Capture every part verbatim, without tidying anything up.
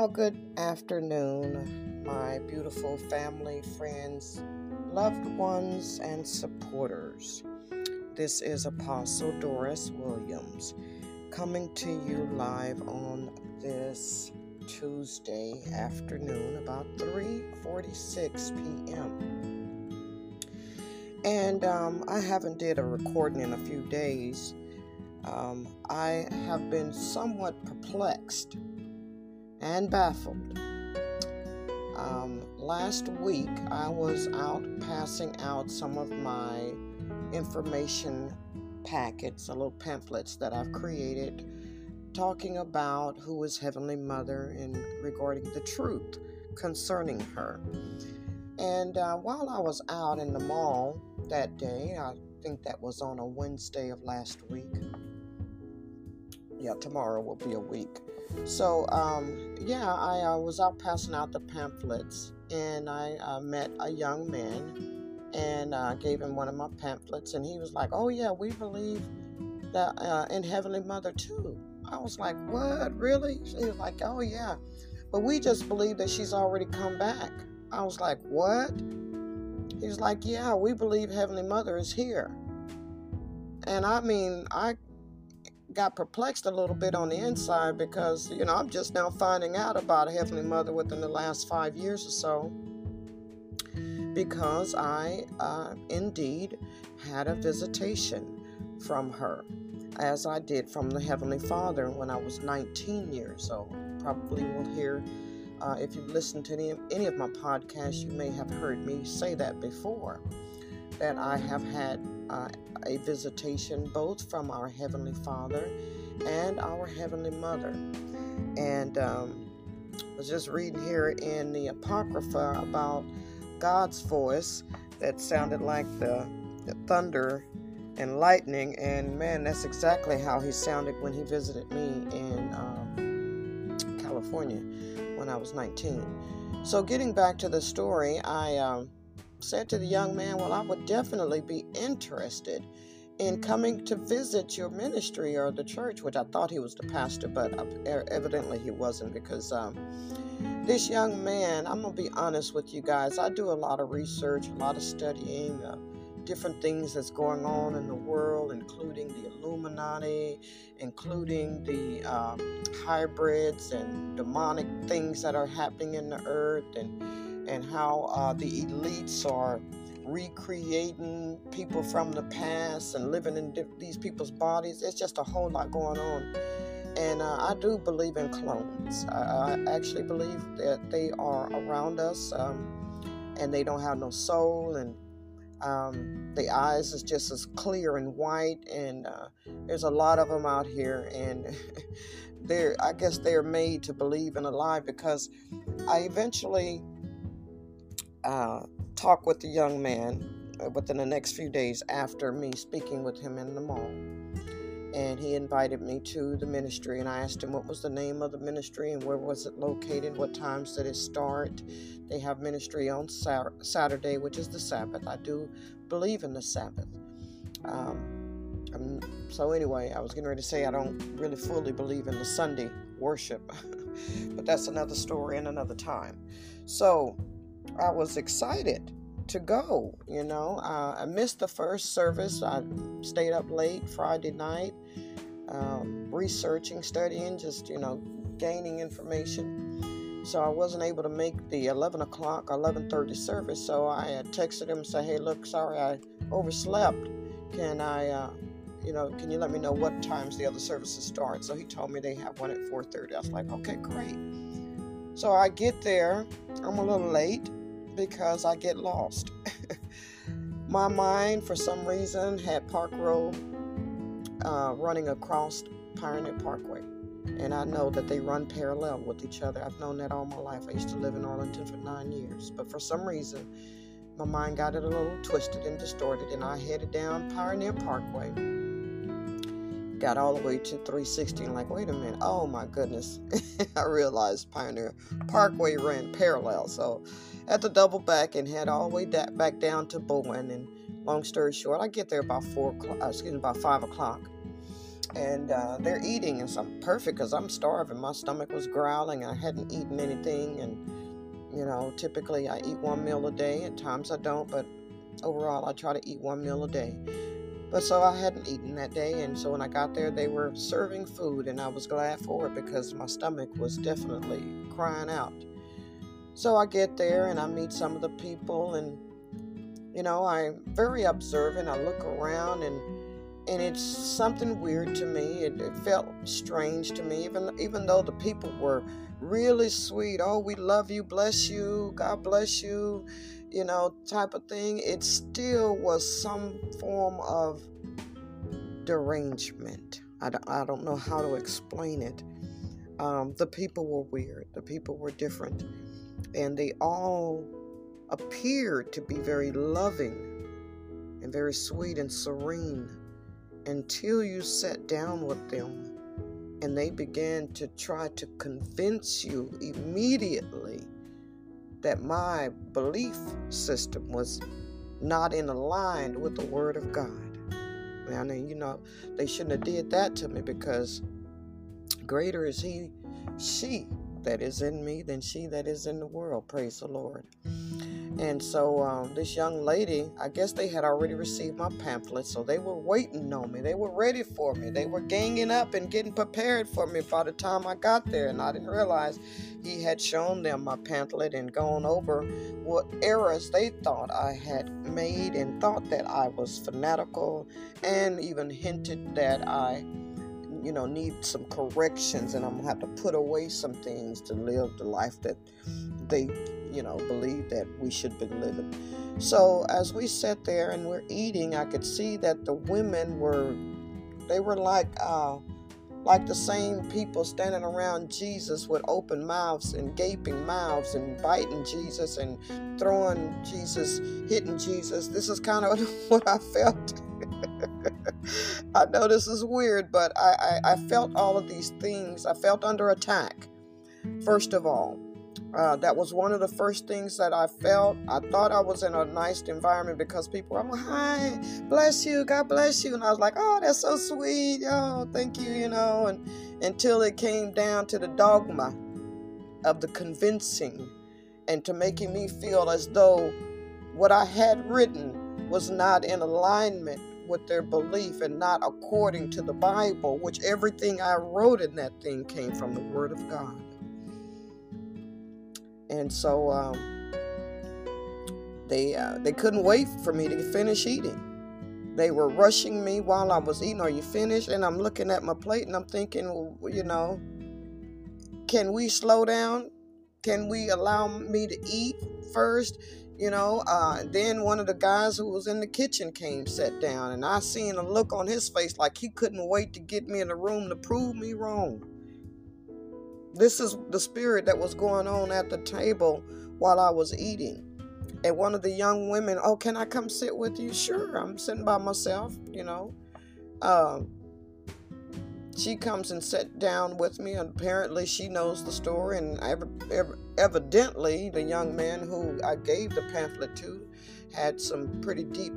Well, good afternoon, my beautiful family, friends, loved ones, and supporters. This is Apostle Doris Williams coming to you live on this Tuesday afternoon, about three forty-six p.m. And um, I haven't did a recording in a few days. Um, I have been somewhat perplexed and baffled. Um, last week, I was out passing out some of my information packets, the little pamphlets that I've created, talking about who is Heavenly Mother and regarding the truth concerning her. And uh, while I was out in the mall that day, I think that was on a Wednesday of last week. Yeah, tomorrow will be a week. So, um, yeah, I uh, was out passing out the pamphlets, and I uh, met a young man, and I uh, gave him one of my pamphlets, and he was like, oh, yeah, we believe that uh, in Heavenly Mother, too. I was like, what, really? He was like, oh, yeah, but we just believe that she's already come back. I was like, what? He was like, yeah, we believe Heavenly Mother is here. And I mean, I... got perplexed a little bit on the inside because, you know, I'm just now finding out about Heavenly Mother within the last five years or so, because I uh, indeed had a visitation from her, as I did from the Heavenly Father when I was nineteen years old. Probably will hear, uh, if you've listened to any, any of my podcasts, you may have heard me say that before, that I have had uh, a visitation both from our Heavenly Father and our Heavenly Mother. And um, I was just reading here in the Apocrypha about God's voice that sounded like the, the thunder and lightning, and man, that's exactly how he sounded when he visited me in um, California when I was nineteen. So getting back to the story, I um, said to the young man, well, I would definitely be interested in coming to visit your ministry or the church, which I thought he was the pastor, but evidently he wasn't, because um, this young man, I'm going to be honest with you guys, I do a lot of research, a lot of studying of different things that's going on in the world, including the Illuminati, including the um, hybrids and demonic things that are happening in the earth, and and how uh, the elites are recreating people from the past and living in di- these people's bodies. It's just a whole lot going on. And uh, I do believe in clones. I, I actually believe that they are around us, um, and they don't have no soul, and um, the eyes is just as clear and white, and uh, there's a lot of them out here, and they're, I guess they're made to believe in a lie, because I eventually... Uh, talk with the young man within the next few days after me speaking with him in the mall. And he invited me to the ministry, and I asked him what was the name of the ministry and where was it located, what times did it start. They have ministry on sar- Saturday, which is the Sabbath. I do believe in the Sabbath. Um, I'm, so anyway, I was getting ready to say I don't really fully believe in the Sunday worship, but that's another story and another time. So I was excited to go, you know. Uh, I missed the first service. I stayed up late Friday night, um, researching, studying, just, you know, gaining information. So I wasn't able to make the eleven o'clock, eleven thirty service. So I had texted him and said, hey, look, sorry, I overslept. Can I, uh, you know, can you let me know what times the other services start? So he told me they have one at four thirty. I was like, okay, great. So I get there. I'm a little late, because I get lost. My mind, for some reason, had Park Road uh, running across Pioneer Parkway. And I know that they run parallel with each other. I've known that all my life. I used to live in Arlington for nine years. But for some reason, my mind got it a little twisted and distorted, and I headed down Pioneer Parkway. Got all the way to three sixty and like, wait a minute, oh my goodness. I realized Pioneer Parkway ran parallel, so I had to double back and head all the way da- back down to Bowen. And long story short, I get there about four o'clock, excuse me, about five o'clock, and uh, they're eating, and it's perfect because I'm starving. My stomach was growling. I hadn't eaten anything, and, you know, typically I eat one meal a day. At times I don't, but overall I try to eat one meal a day. But so I hadn't eaten that day, and so when I got there, they were serving food, and I was glad for it because my stomach was definitely crying out. So I get there, and I meet some of the people, and, you know, I'm very observant. I look around, and and it's something weird to me. It, it felt strange to me, even, even though the people were really sweet. Oh, we love you, bless you, God bless you, you know, type of thing. It still was some form of derangement. I don't, I don't know how to explain it. Um, the people were weird. The people were different. And they all appeared to be very loving and very sweet and serene until you sat down with them and they began to try to convince you immediately that my belief system was not in aligned with the Word of God. I mean, you know, they shouldn't have did that to me, because greater is he, she that is in me than she that is in the world. Praise the Lord. And so um, this young lady, I guess they had already received my pamphlet, so they were waiting on me. They were ready for me. They were ganging up and getting prepared for me by the time I got there. And I didn't realize he had shown them my pamphlet and gone over what errors they thought I had made, and thought that I was fanatical, and even hinted that I, you know, need some corrections, and I'm going to have to put away some things to live the life that they, you know, believe that we should be living. So as we sat there and we're eating, I could see that the women were, they were like, uh, like the same people standing around Jesus with open mouths and gaping mouths and biting Jesus and throwing Jesus, hitting Jesus. This is kind of what I felt. I know this is weird, but I, I, I felt all of these things. I felt under attack, first of all. Uh, that was one of the first things that I felt. I thought I was in a nice environment because people were, hi, bless you, God bless you. And I was like, oh, that's so sweet. Oh, thank you, you know. And until it came down to the dogma of the convincing and to making me feel as though what I had written was not in alignment with their belief and not according to the Bible, which everything I wrote in that thing came from the Word of God. And so um, they uh, they couldn't wait for me to finish eating. They were rushing me while I was eating. Are you finished? And I'm looking at my plate and I'm thinking, well, you know, can we slow down? Can we allow me to eat first? You know, uh, then one of the guys who was in the kitchen came, sat down, and I seen a look on his face like he couldn't wait to get me in the room to prove me wrong. This is the spirit that was going on at the table while I was eating. And one of the young women, oh, can I come sit with you? Sure, I'm sitting by myself, you know. Um, she comes and sat down with me, and apparently she knows the story, and ev- ev- evidently the young man who I gave the pamphlet to had some pretty deep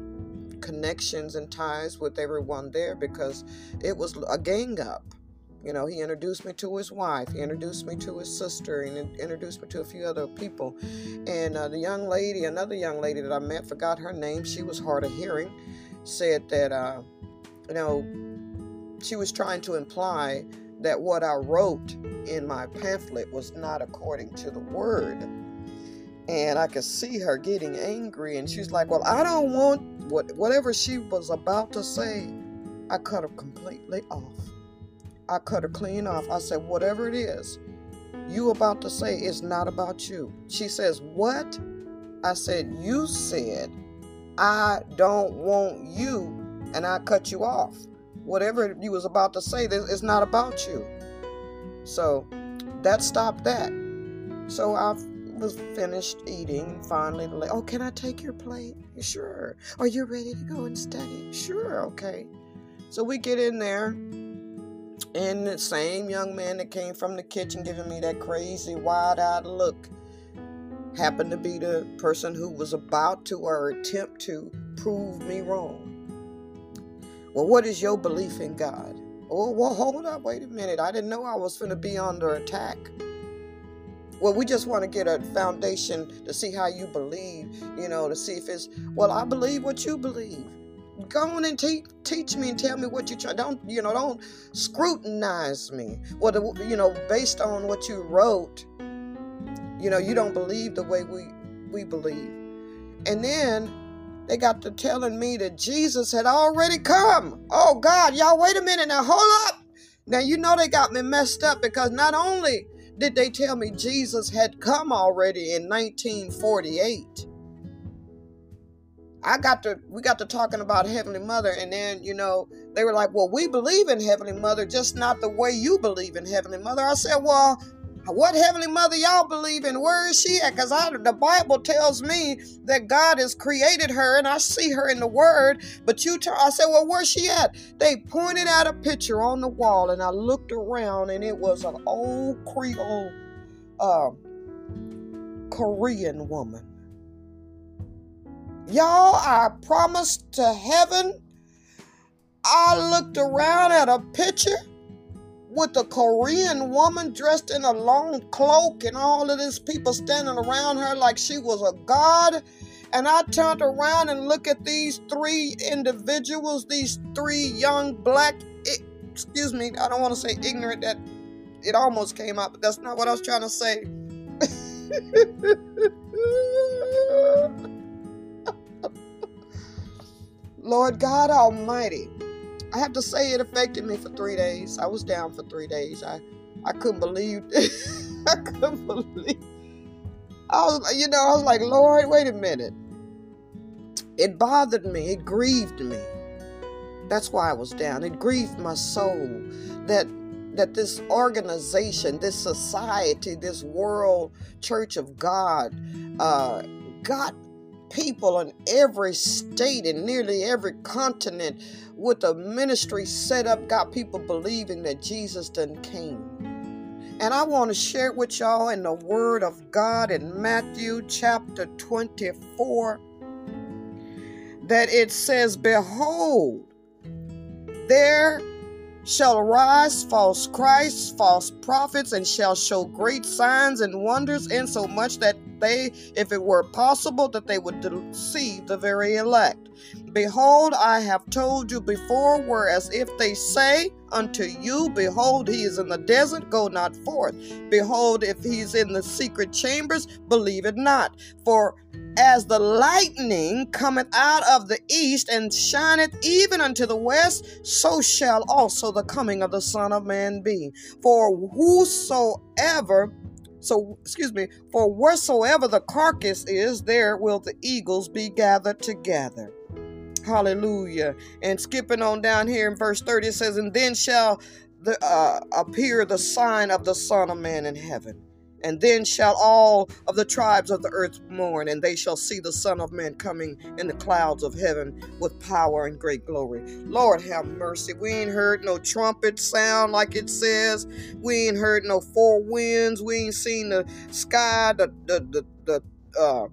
connections and ties with everyone there, because it was a gang up. You know, he introduced me to his wife, he introduced me to his sister, and introduced me to a few other people. And uh, the young lady, another young lady that I met, forgot her name, she was hard of hearing, said that, uh, you know, she was trying to imply that what I wrote in my pamphlet was not according to the Word. And I could see her getting angry, and she's like, well, I don't want, what, whatever she was about to say, I cut her completely off. I cut her clean off. I said, whatever it is you about to say is not about you. She says, what? I said, you said, I don't want you, and I cut you off. Whatever you was about to say, this is not about you. So that stopped that. So I was finished eating and finally, oh, can I take your plate? Sure. Are you ready to go and study? Sure. Okay. So we get in there, and the same young man that came from the kitchen giving me that crazy wide-eyed look happened to be the person who was about to or attempt to prove me wrong. Well, what is your belief in God? Oh, well, hold up. Wait a minute. I didn't know I was going to be under attack. Well, we just want to get a foundation to see how you believe, you know, to see if it's, well, I believe what you believe. Go on and te- teach me and tell me what you try. Don't, you know, don't scrutinize me. Well, you know, based on what you wrote, you know, you don't believe the way we, we believe. And then they got to telling me that Jesus had already come. Oh, God, y'all, wait a minute. Now, hold up. Now, you know they got me messed up because not only did they tell me Jesus had come already in nineteen forty-eight, I got to, we got to talking about Heavenly Mother, and then, you know, they were like, well, we believe in Heavenly Mother, just not the way you believe in Heavenly Mother. I said, well, what Heavenly Mother y'all believe in? Where is she at? Because the Bible tells me that God has created her, and I see her in the Word, but you, t- I said, well, where's she at? They pointed out a picture on the wall, and I looked around, and it was an old Creole uh, Korean woman. Y'all, I promised to heaven, I looked around at a picture with a Korean woman dressed in a long cloak and all of these people standing around her like she was a god. And I turned around and looked at these three individuals, these three young black, excuse me, I don't want to say ignorant, that it almost came out, but that's not what I was trying to say. Lord God Almighty, I have to say it affected me for three days. I was down for three days. I, I couldn't believe. I couldn't believe. I was, you know, I was like, Lord, wait a minute. It bothered me. It grieved me. That's why I was down. It grieved my soul that that this organization, this society, this world Church of God, uh, got people in every state and nearly every continent with a ministry set up, got people believing that Jesus done came. And I want to share it with y'all in the Word of God in Matthew chapter twenty-four, that it says, behold, there shall arise false Christs, false prophets, and shall show great signs and wonders, insomuch that they, if it were possible, that they would deceive the very elect. Behold, I have told you before, whereas if they say unto you, behold, he is in the desert, go not forth. Behold, if he is in the secret chambers, believe it not. For as the lightning cometh out of the east and shineth even unto the west, so shall also the coming of the Son of Man be. For whosoever, so excuse me, for wheresoever the carcass is, there will the eagles be gathered together. Hallelujah. And skipping on down here in verse thirty, it says, and then shall the, uh, appear the sign of the Son of Man in heaven. And then shall all of the tribes of the earth mourn, and they shall see the Son of Man coming in the clouds of heaven with power and great glory. Lord have mercy. We ain't heard no trumpet sound like it says. We ain't heard no four winds. We ain't seen the sky, the, the, the, the, uh,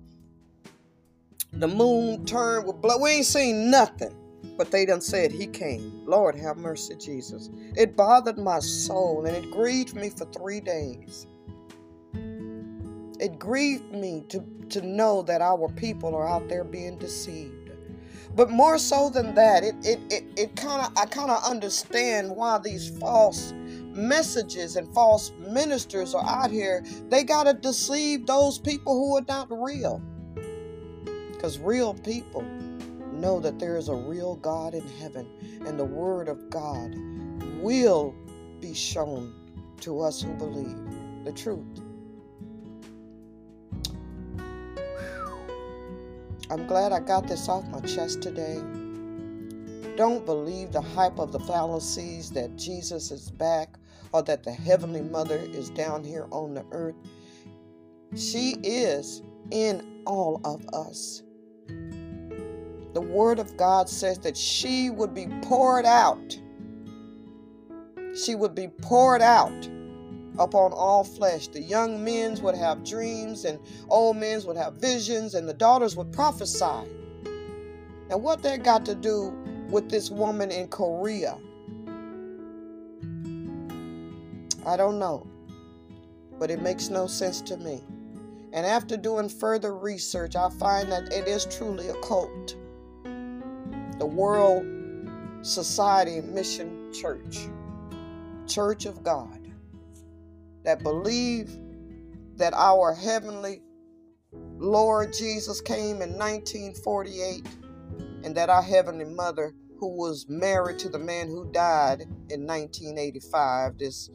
the moon turned with blood. We ain't seen nothing, but they done said he came. Lord have mercy, Jesus. It bothered my soul, and it grieved me for three days. It grieved me to, to know that our people are out there being deceived. But more so than that, it it it, it kind of I kind of understand why these false messages and false ministers are out here. They gotta deceive those people who are not real. Because real people know that there is a real God in heaven, and the Word of God will be shown to us who believe the truth. I'm glad I got this off my chest today. Don't believe the hype of the fallacies that Jesus is back or that the Heavenly Mother is down here on the earth. She is in all of us. The Word of God says that she would be poured out. She would be poured out upon all flesh. The young men would have dreams, and old men would have visions, and the daughters would prophesy. Now, what that got to do with this woman in Korea I don't know, but it makes no sense to me. And after doing further research, I find that it is truly a cult. The World Society Mission Church, Church of God, that believe that our heavenly Lord Jesus came in nineteen forty-eight and that our heavenly mother, who was married to the man who died in nineteen eighty-five, this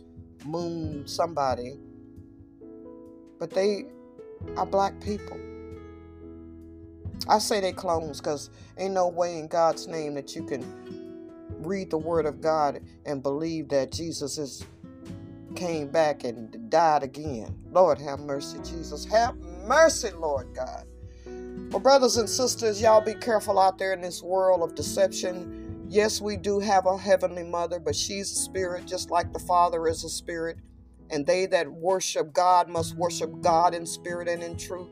moon somebody, but they are black people. I say they clones because ain't no way in God's name that you can read the word of God and believe that Jesus is came back and died again. Lord have mercy, Jesus. Have mercy, Lord God. Well, brothers and sisters, y'all be careful out there in this world of deception. Yes, we do have a heavenly mother, but she's a spirit just like the Father is a spirit. And they that worship God must worship God in spirit and in truth.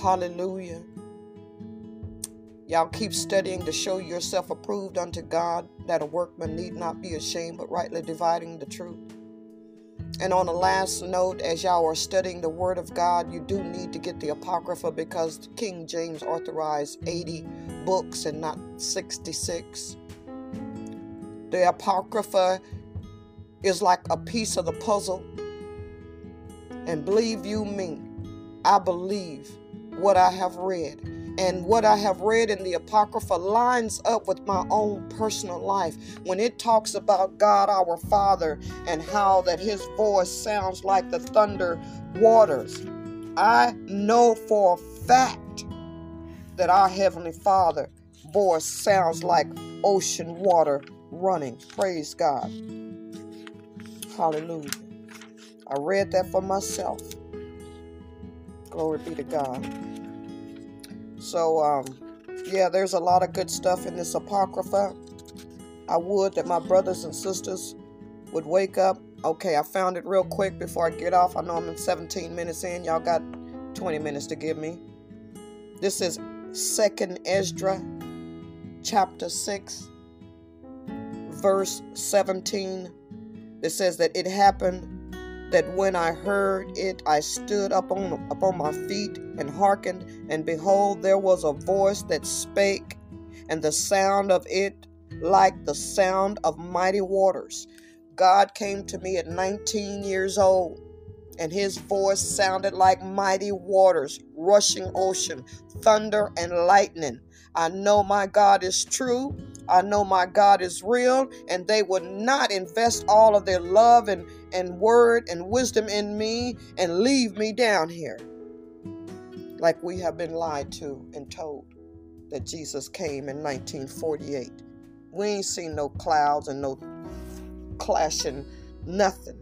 Hallelujah. Y'all keep studying to show yourself approved unto God, that a workman need not be ashamed, but rightly dividing the truth. And on the last note, as y'all are studying the Word of God, you do need to get the Apocrypha, because King James authorized eighty books and not sixty-six. The Apocrypha is like a piece of the puzzle. And believe you me, I believe what I have read. And what I have read in the Apocrypha lines up with my own personal life. When it talks about God our Father and how that his voice sounds like the thunder waters, I know for a fact that our Heavenly Father's voice sounds like ocean water running. Praise God. Hallelujah. I read that for myself. Glory be to God. So, um, yeah, there's a lot of good stuff in this Apocrypha. I would that my brothers and sisters would wake up. Okay, I found it real quick before I get off. I know I'm seventeen minutes in. Y'all got twenty minutes to give me. This is Second Ezra, chapter six, verse seventeen. It says that it happened that when I heard it, I stood up on, upon my feet and hearkened, and behold, there was a voice that spake, and the sound of it like the sound of mighty waters. God came to me at nineteen years old, and his voice sounded like mighty waters, rushing ocean, thunder and lightning. I know my God is true. I know my God is real, and they would not invest all of their love and, and word and wisdom in me and leave me down here. Like we have been lied to and told that Jesus came in nineteen forty-eight. We ain't seen no clouds and no clashing, nothing.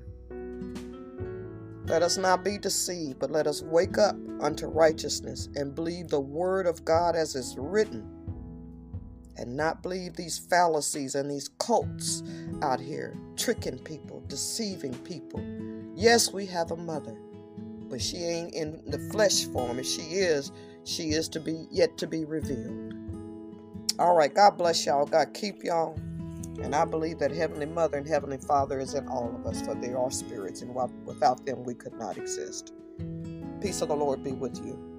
Let us not be deceived, but let us wake up unto righteousness and believe the word of God as is written, and not believe these fallacies and these cults out here, tricking people, deceiving people. Yes, we have a mother, but she ain't in the flesh form. If she is, she is to be yet to be revealed. All right, God bless y'all. God keep y'all. And I believe that Heavenly Mother and Heavenly Father is in all of us, for they are spirits, and without them we could not exist. Peace of the Lord be with you.